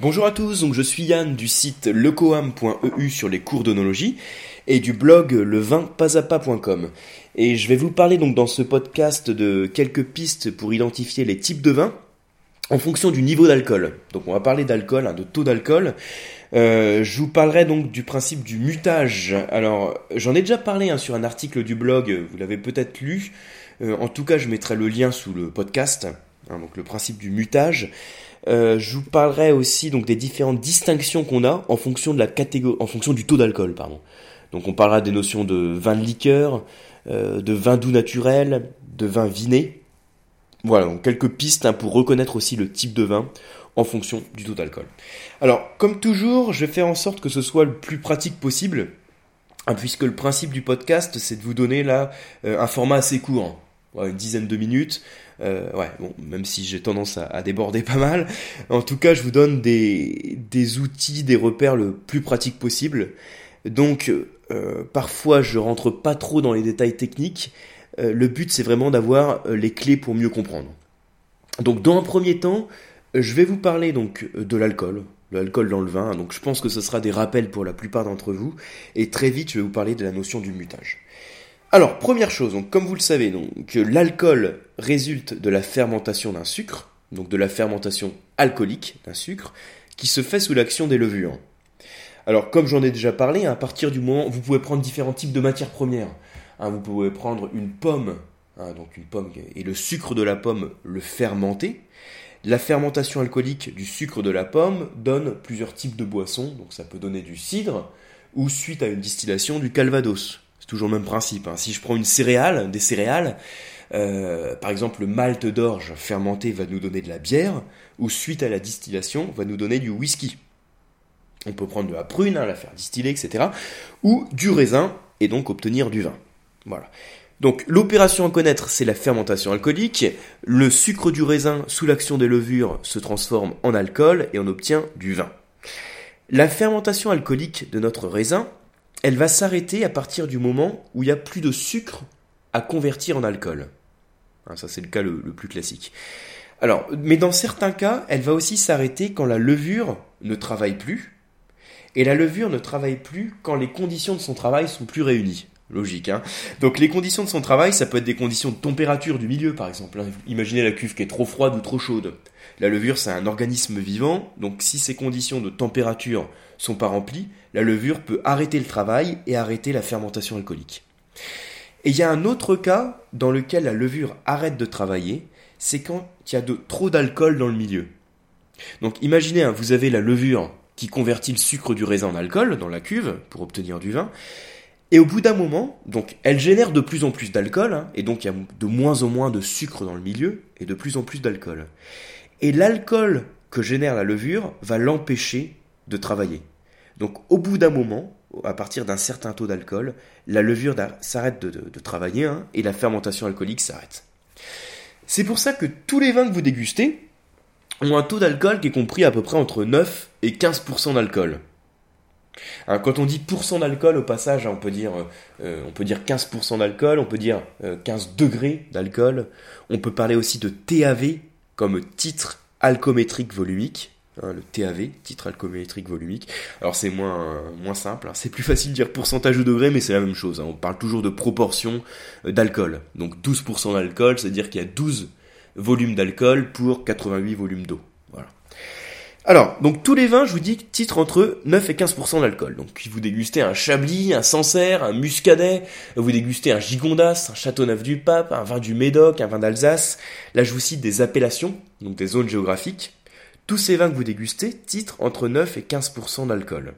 Bonjour à tous, donc je suis Yann du site lecoam.eu sur les cours d'onologie et du blog levinpazapas.com. Et je vais vous parler donc dans ce podcast de quelques pistes pour identifier les types de vins en fonction du niveau d'alcool. Donc on va parler d'alcool, de taux d'alcool. Je vous parlerai donc du principe du mutage. Alors j'en ai déjà parlé sur un article du blog, vous l'avez peut-être lu. En tout cas je mettrai le lien sous le podcast, donc le principe du mutage. Je vous parlerai aussi donc des différentes distinctions qu'on a en fonction de la catégorie, en fonction du taux d'alcool, pardon. Donc on parlera des notions de vin de liqueur, de vin doux naturel, de vin viné. Voilà, donc quelques pistes pour reconnaître aussi le type de vin en fonction du taux d'alcool. Alors, comme toujours, je vais faire en sorte que ce soit le plus pratique possible, puisque le principe du podcast, c'est de vous donner là un format assez court. Une dizaine de minutes, même si j'ai tendance à déborder pas mal. En tout cas, je vous donne des outils, des repères le plus pratiques possible. Donc, parfois, je rentre pas trop dans les détails techniques. Le but, c'est vraiment d'avoir les clés pour mieux comprendre. Donc, dans un premier temps, je vais vous parler donc de l'alcool. L'alcool dans le vin, donc je pense que ce sera des rappels pour la plupart d'entre vous. Et très vite, je vais vous parler de la notion du mutage. Alors, première chose, donc, comme vous le savez, donc, l'alcool résulte de la fermentation d'un sucre, donc de la fermentation alcoolique d'un sucre, qui se fait sous l'action des levures. Alors, comme j'en ai déjà parlé, à partir du moment où vous pouvez prendre différents types de matières premières, vous pouvez prendre une pomme, donc une pomme et le sucre de la pomme le fermenter. La fermentation alcoolique du sucre de la pomme donne plusieurs types de boissons, donc ça peut donner du cidre, ou suite à une distillation du calvados. C'est toujours le même principe. Si je prends des céréales, par exemple le malt d'orge fermenté va nous donner de la bière, ou suite à la distillation va nous donner du whisky. On peut prendre de la prune, la faire distiller, etc. Ou du raisin, et donc obtenir du vin. Voilà. Donc l'opération à connaître, c'est la fermentation alcoolique. Le sucre du raisin, sous l'action des levures, se transforme en alcool et on obtient du vin. La fermentation alcoolique de notre raisin, elle va s'arrêter à partir du moment où il n'y a plus de sucre à convertir en alcool. Ça, c'est le cas le plus classique. Alors, mais dans certains cas, elle va aussi s'arrêter quand la levure ne travaille plus. Et la levure ne travaille plus quand les conditions de son travail sont plus réunies. Logique, Donc, les conditions de son travail, ça peut être des conditions de température du milieu, par exemple. Imaginez la cuve qui est trop froide ou trop chaude. La levure, c'est un organisme vivant, donc si ces conditions de température sont pas remplies, la levure peut arrêter le travail et arrêter la fermentation alcoolique. Et il y a un autre cas dans lequel la levure arrête de travailler, c'est quand il y a trop d'alcool dans le milieu. Donc imaginez, vous avez la levure qui convertit le sucre du raisin en alcool dans la cuve pour obtenir du vin, et au bout d'un moment, donc elle génère de plus en plus d'alcool, et donc il y a de moins en moins de sucre dans le milieu et de plus en plus d'alcool. Et l'alcool que génère la levure va l'empêcher de travailler. Donc au bout d'un moment, à partir d'un certain taux d'alcool, la levure s'arrête de travailler et la fermentation alcoolique s'arrête. C'est pour ça que tous les vins que vous dégustez ont un taux d'alcool qui est compris à peu près entre 9 et 15% d'alcool. Quand on dit % d'alcool, au passage, on peut dire 15% d'alcool, on peut dire 15 degrés d'alcool, on peut parler aussi de TAV, comme titre alcométrique volumique, le TAV, titre alcométrique volumique. Alors c'est moins simple, c'est plus facile de dire pourcentage ou degré, mais c'est la même chose. On parle toujours de proportion d'alcool. Donc 12% d'alcool, c'est-à-dire qu'il y a 12 volumes d'alcool pour 88 volumes d'eau. Voilà. Alors, donc tous les vins, je vous dis, titrent entre 9 et 15% d'alcool. Donc si vous dégustez un Chablis, un Sancerre, un Muscadet, vous dégustez un Gigondas, un Châteauneuf-du-Pape, un vin du Médoc, un vin d'Alsace. Là, je vous cite des appellations, donc des zones géographiques. Tous ces vins que vous dégustez titrent entre 9 et 15% d'alcool.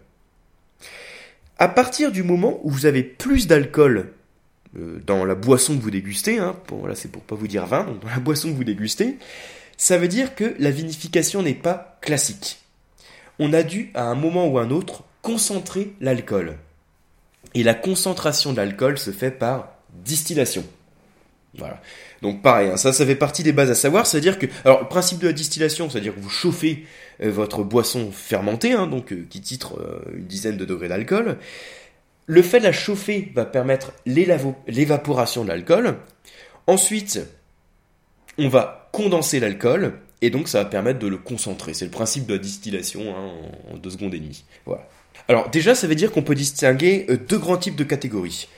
À partir du moment où vous avez plus d'alcool dans la boisson que vous dégustez, c'est pour pas vous dire vin, donc dans la boisson que vous dégustez, ça veut dire que la vinification n'est pas classique. On a dû, à un moment ou un autre, concentrer l'alcool. Et la concentration de l'alcool se fait par distillation. Voilà. Donc pareil, ça fait partie des bases à savoir. C'est-à-dire que, le principe de la distillation, c'est-à-dire que vous chauffez votre boisson fermentée, qui titre une dizaine de degrés d'alcool. Le fait de la chauffer va permettre l'évaporation de l'alcool. Ensuite, on va condenser l'alcool et donc ça va permettre de le concentrer. C'est le principe de la distillation hein, en 2 secondes et demie. Voilà. Alors déjà, ça veut dire qu'on peut distinguer 2 grands types de catégories.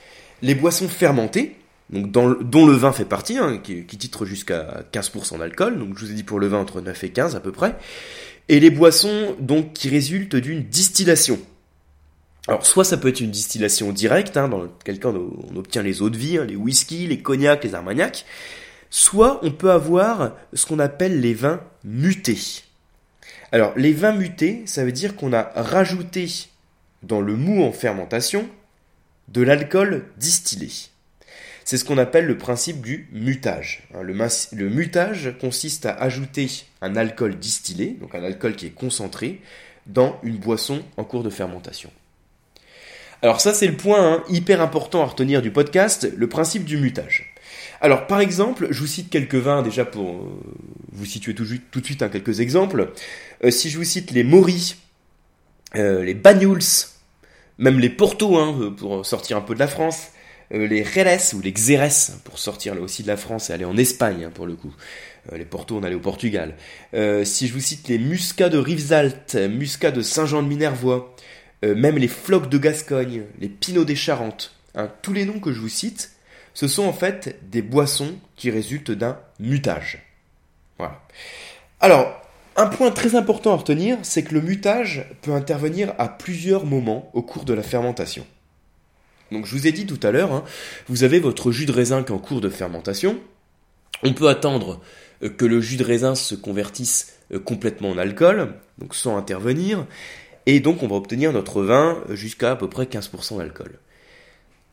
Les boissons fermentées, donc dont le vin fait partie, hein, qui titre jusqu'à 15% d'alcool, donc je vous ai dit pour le vin entre 9 et 15 à peu près, et les boissons donc qui résultent d'une distillation. Alors soit ça peut être une distillation directe, hein, dans lequel cas on obtient les eaux de vie, hein, les whisky, les cognacs, les armagnacs, soit on peut avoir ce qu'on appelle les vins mutés. Alors les vins mutés, ça veut dire qu'on a rajouté dans le moût en fermentation de l'alcool distillé. C'est ce qu'on appelle le principe du mutage. Le mutage consiste à ajouter un alcool distillé, donc un alcool qui est concentré, dans une boisson en cours de fermentation. Alors ça, c'est le point hein, hyper important à retenir du podcast, le principe du mutage. Alors par exemple, je vous cite quelques vins déjà pour vous situer tout de suite hein, quelques exemples. Si je vous cite les Maury, les Banyuls, même les Porto hein, pour sortir un peu de la France, les Xérès ou les Xérès pour sortir là aussi de la France et aller en Espagne hein, pour le coup. Les Porto, on allait au Portugal. Si je vous cite les Muscats de Rivesaltes, Muscats de Saint-Jean-de-Minervois, même les Floc de Gascogne, les Pineau des Charentes, hein, tous les noms que je vous cite, ce sont en fait des boissons qui résultent d'un mutage. Voilà. Alors, un point très important à retenir, c'est que le mutage peut intervenir à plusieurs moments au cours de la fermentation. Donc je vous ai dit tout à l'heure, hein, vous avez votre jus de raisin qui est en cours de fermentation. On peut attendre que le jus de raisin se convertisse complètement en alcool, donc sans intervenir, et donc on va obtenir notre vin jusqu'à peu près 15% d'alcool.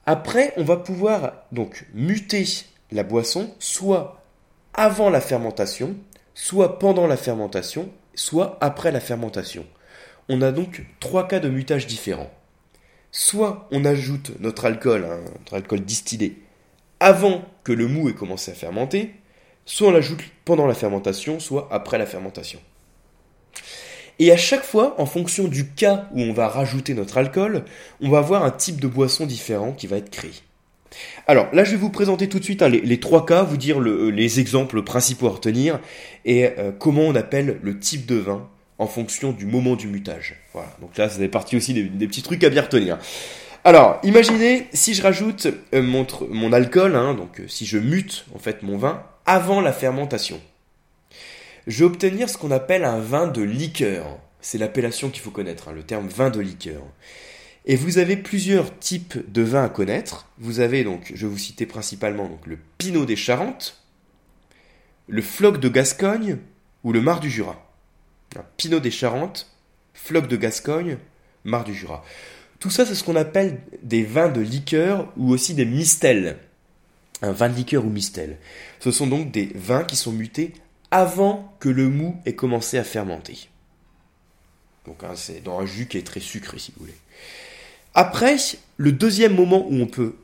Après, on va pouvoir donc muter la boisson, soit avant la fermentation, soit pendant la fermentation, soit après la fermentation. On a donc 3 cas de mutage différents. Soit on ajoute notre alcool distillé, avant que le moût ait commencé à fermenter, soit on l'ajoute pendant la fermentation, soit après la fermentation. Et à chaque fois, en fonction du cas où on va rajouter notre alcool, on va avoir un type de boisson différent qui va être créé. Alors là, je vais vous présenter tout de suite hein, les 3 cas, vous dire les exemples principaux à retenir et comment on appelle le type de vin en fonction du moment du mutage. Voilà, donc là, ça fait partie aussi des petits trucs à bien retenir. Alors, imaginez si je rajoute mon alcool, hein, donc si je mute en fait mon vin avant la fermentation. Je vais obtenir ce qu'on appelle un vin de liqueur. C'est l'appellation qu'il faut connaître, hein, le terme vin de liqueur. Et vous avez plusieurs types de vins à connaître. Vous avez donc, je vais vous citer principalement donc, le Pineau des Charentes, le Floc de Gascogne ou le Mare du Jura. Alors, Pineau des Charentes, Floc de Gascogne, Mare du Jura. Tout ça, c'est ce qu'on appelle des vins de liqueur ou aussi des mistels. Un vin de liqueur ou mistel. Ce sont donc des vins qui sont mutés avant que le moût ait commencé à fermenter. Donc hein, c'est dans un jus qui est très sucré si vous voulez. Après, le deuxième moment où on peut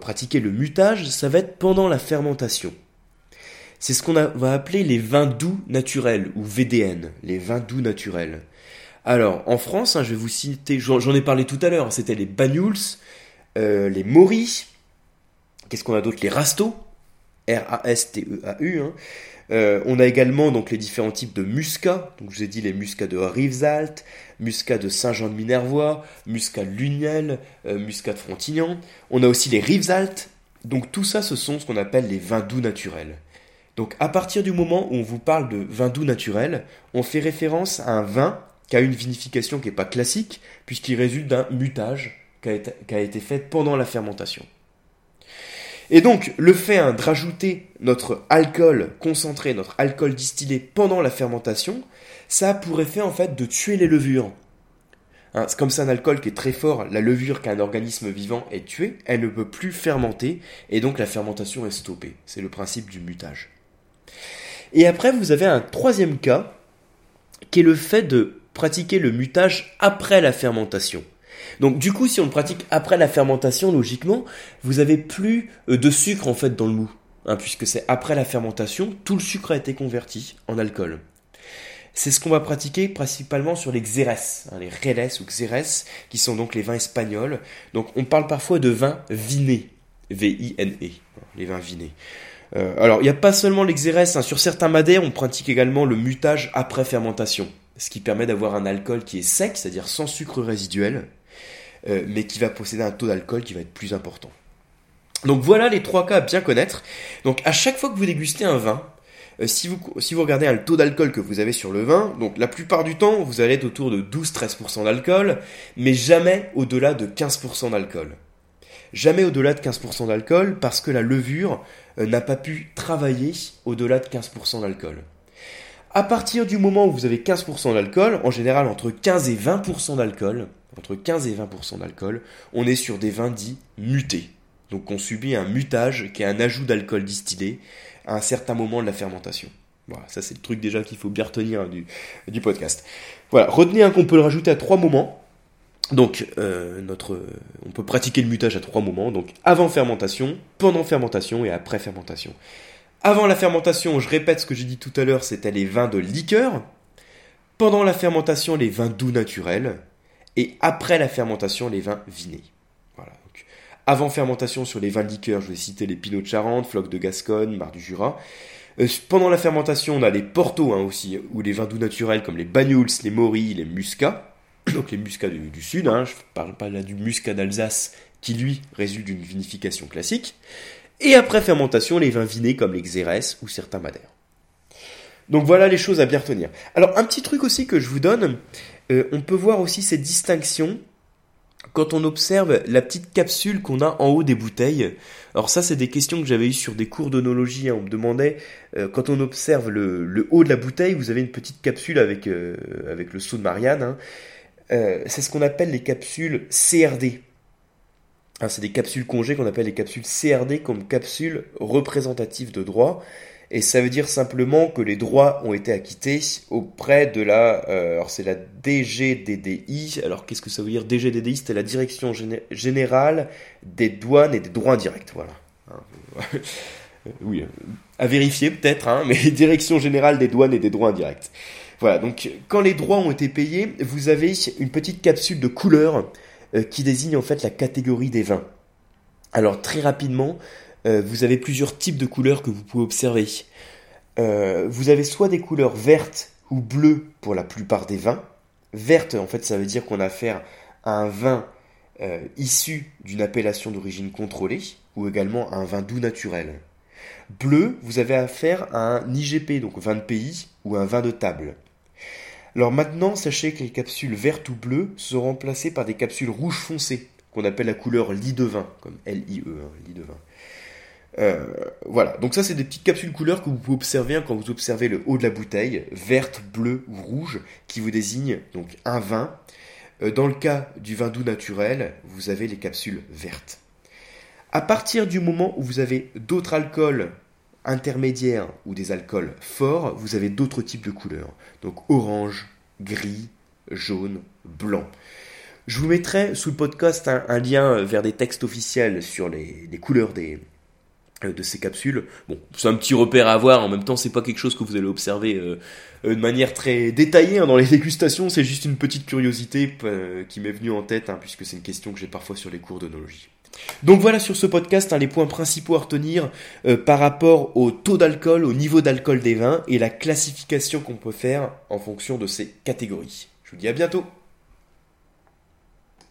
pratiquer le mutage, ça va être pendant la fermentation. C'est ce qu'on va appeler les vins doux naturels ou VDN, les vins doux naturels. Alors en France, hein, je vais vous citer, j'en ai parlé tout à l'heure, hein, c'était les Banyuls, les Maury, qu'est-ce qu'on a d'autre, les Rasteau, R-A-S-T-E-A-U, hein. On a également donc les différents types de muscats, donc je vous ai dit les muscats de Rivesaltes, muscats de Saint-Jean-de-Minervois, muscats de Lunel, muscats de Frontignan. On a aussi les Rivesaltes. Donc tout ça, ce sont ce qu'on appelle les vins doux naturels. Donc à partir du moment où on vous parle de vin doux naturel, on fait référence à un vin qui a une vinification qui n'est pas classique, puisqu'il résulte d'un mutage qui a été fait pendant la fermentation. Et donc, le fait hein, de rajouter notre alcool concentré, notre alcool distillé pendant la fermentation, ça a pour effet en fait de tuer les levures. Hein, c'est comme ça un alcool qui est très fort, la levure qui a un organisme vivant est tuée, elle ne peut plus fermenter, et donc la fermentation est stoppée. C'est le principe du mutage. Et après, vous avez un troisième cas, qui est le fait de pratiquer le mutage après la fermentation. Donc du coup, si on le pratique après la fermentation, logiquement, vous n'avez plus de sucre en fait dans le moût, hein, puisque c'est après la fermentation, tout le sucre a été converti en alcool. C'est ce qu'on va pratiquer principalement sur les xérès, hein, les reles ou xérès, qui sont donc les vins espagnols. Donc on parle parfois de vins vinés, V-I-N-E, les vins vinés. Alors, il n'y a pas seulement les xérès, hein. Sur certains madères, on pratique également le mutage après fermentation, ce qui permet d'avoir un alcool qui est sec, c'est-à-dire sans sucre résiduel, mais qui va posséder un taux d'alcool qui va être plus important. Donc voilà les trois cas à bien connaître. Donc à chaque fois que vous dégustez un vin, si vous regardez le taux d'alcool que vous avez sur le vin, donc la plupart du temps, vous allez être autour de 12-13% d'alcool, mais jamais au-delà de 15% d'alcool. Jamais au-delà de 15% d'alcool parce que la levure n'a pas pu travailler au-delà de 15% d'alcool. À partir du moment où vous avez 15% d'alcool, en général entre 15 et 20% d'alcool, on est sur des vins dits mutés. Donc on subit un mutage qui est un ajout d'alcool distillé à un certain moment de la fermentation. Voilà, ça c'est le truc déjà qu'il faut bien retenir du podcast. Voilà, retenez qu'on peut le rajouter à trois moments. Donc on peut pratiquer le mutage à trois moments, donc avant fermentation, pendant fermentation et après fermentation. Avant la fermentation, je répète ce que j'ai dit tout à l'heure, c'était les vins de liqueur. Pendant la fermentation, les vins doux naturels. Et après la fermentation, les vins vinés. Voilà. Donc, avant fermentation sur les vins de liqueur, je vais citer les Pineaux de Charentes, Floc de Gascogne, Mare du Jura. Pendant la fermentation, on a les Porto aussi, ou les vins doux naturels comme les Banyuls, les Maury, les Muscats. Donc les Muscats du Sud, hein, je ne parle pas là du Muscat d'Alsace qui lui résulte d'une vinification classique. Et après fermentation, les vins vinés comme les xérès ou certains madères. Donc voilà les choses à bien retenir. Alors un petit truc aussi que je vous donne, on peut voir aussi ces distinctions quand on observe la petite capsule qu'on a en haut des bouteilles. Alors ça, c'est des questions que j'avais eues sur des cours d'œnologie. Hein. On me demandait, quand on observe le haut de la bouteille, vous avez une petite capsule avec le sceau de Marianne. Hein. C'est ce qu'on appelle les capsules CRD. Hein, c'est des capsules congés qu'on appelle les capsules CRD comme capsules représentatives de droits. Et ça veut dire simplement que les droits ont été acquittés auprès de alors c'est la DGDDI. Alors qu'est-ce que ça veut dire DGDDI? C'était la Direction Générale des Douanes et des Droits Indirects. Voilà. Oui, à vérifier peut-être, hein, mais Direction Générale des Douanes et des Droits Indirects. Voilà, donc quand les droits ont été payés, vous avez une petite capsule de couleur qui désigne en fait la catégorie des vins. Alors très rapidement, vous avez plusieurs types de couleurs que vous pouvez observer. Vous avez soit des couleurs vertes ou bleues pour la plupart des vins. Verte, en fait, ça veut dire qu'on a affaire à un vin issu d'une appellation d'origine contrôlée ou également à un vin doux naturel. Bleu, vous avez affaire à un IGP, donc vin de pays ou un vin de table. Alors maintenant, sachez que les capsules vertes ou bleues sont remplacées par des capsules rouges foncées, qu'on appelle la couleur lie de vin, comme LIE, hein, lie de vin. Voilà, donc ça c'est des petites capsules couleurs que vous pouvez observer quand vous observez le haut de la bouteille, verte, bleue ou rouge, qui vous désigne donc un vin. Dans le cas du vin doux naturel, vous avez les capsules vertes. À partir du moment où vous avez d'autres alcools intermédiaires ou des alcools forts, vous avez d'autres types de couleurs, donc orange, gris, jaune, blanc. Je vous mettrai sous le podcast un lien vers des textes officiels sur les couleurs de ces capsules. Bon, c'est un petit repère à avoir, en même temps c'est pas quelque chose que vous allez observer de manière très détaillée hein, dans les dégustations, c'est juste une petite curiosité qui m'est venue en tête, hein, puisque c'est une question que j'ai parfois sur les cours d'œnologie. Donc voilà sur ce podcast hein, les points principaux à retenir par rapport au taux d'alcool, au niveau d'alcool des vins et la classification qu'on peut faire en fonction de ces catégories. Je vous dis à bientôt.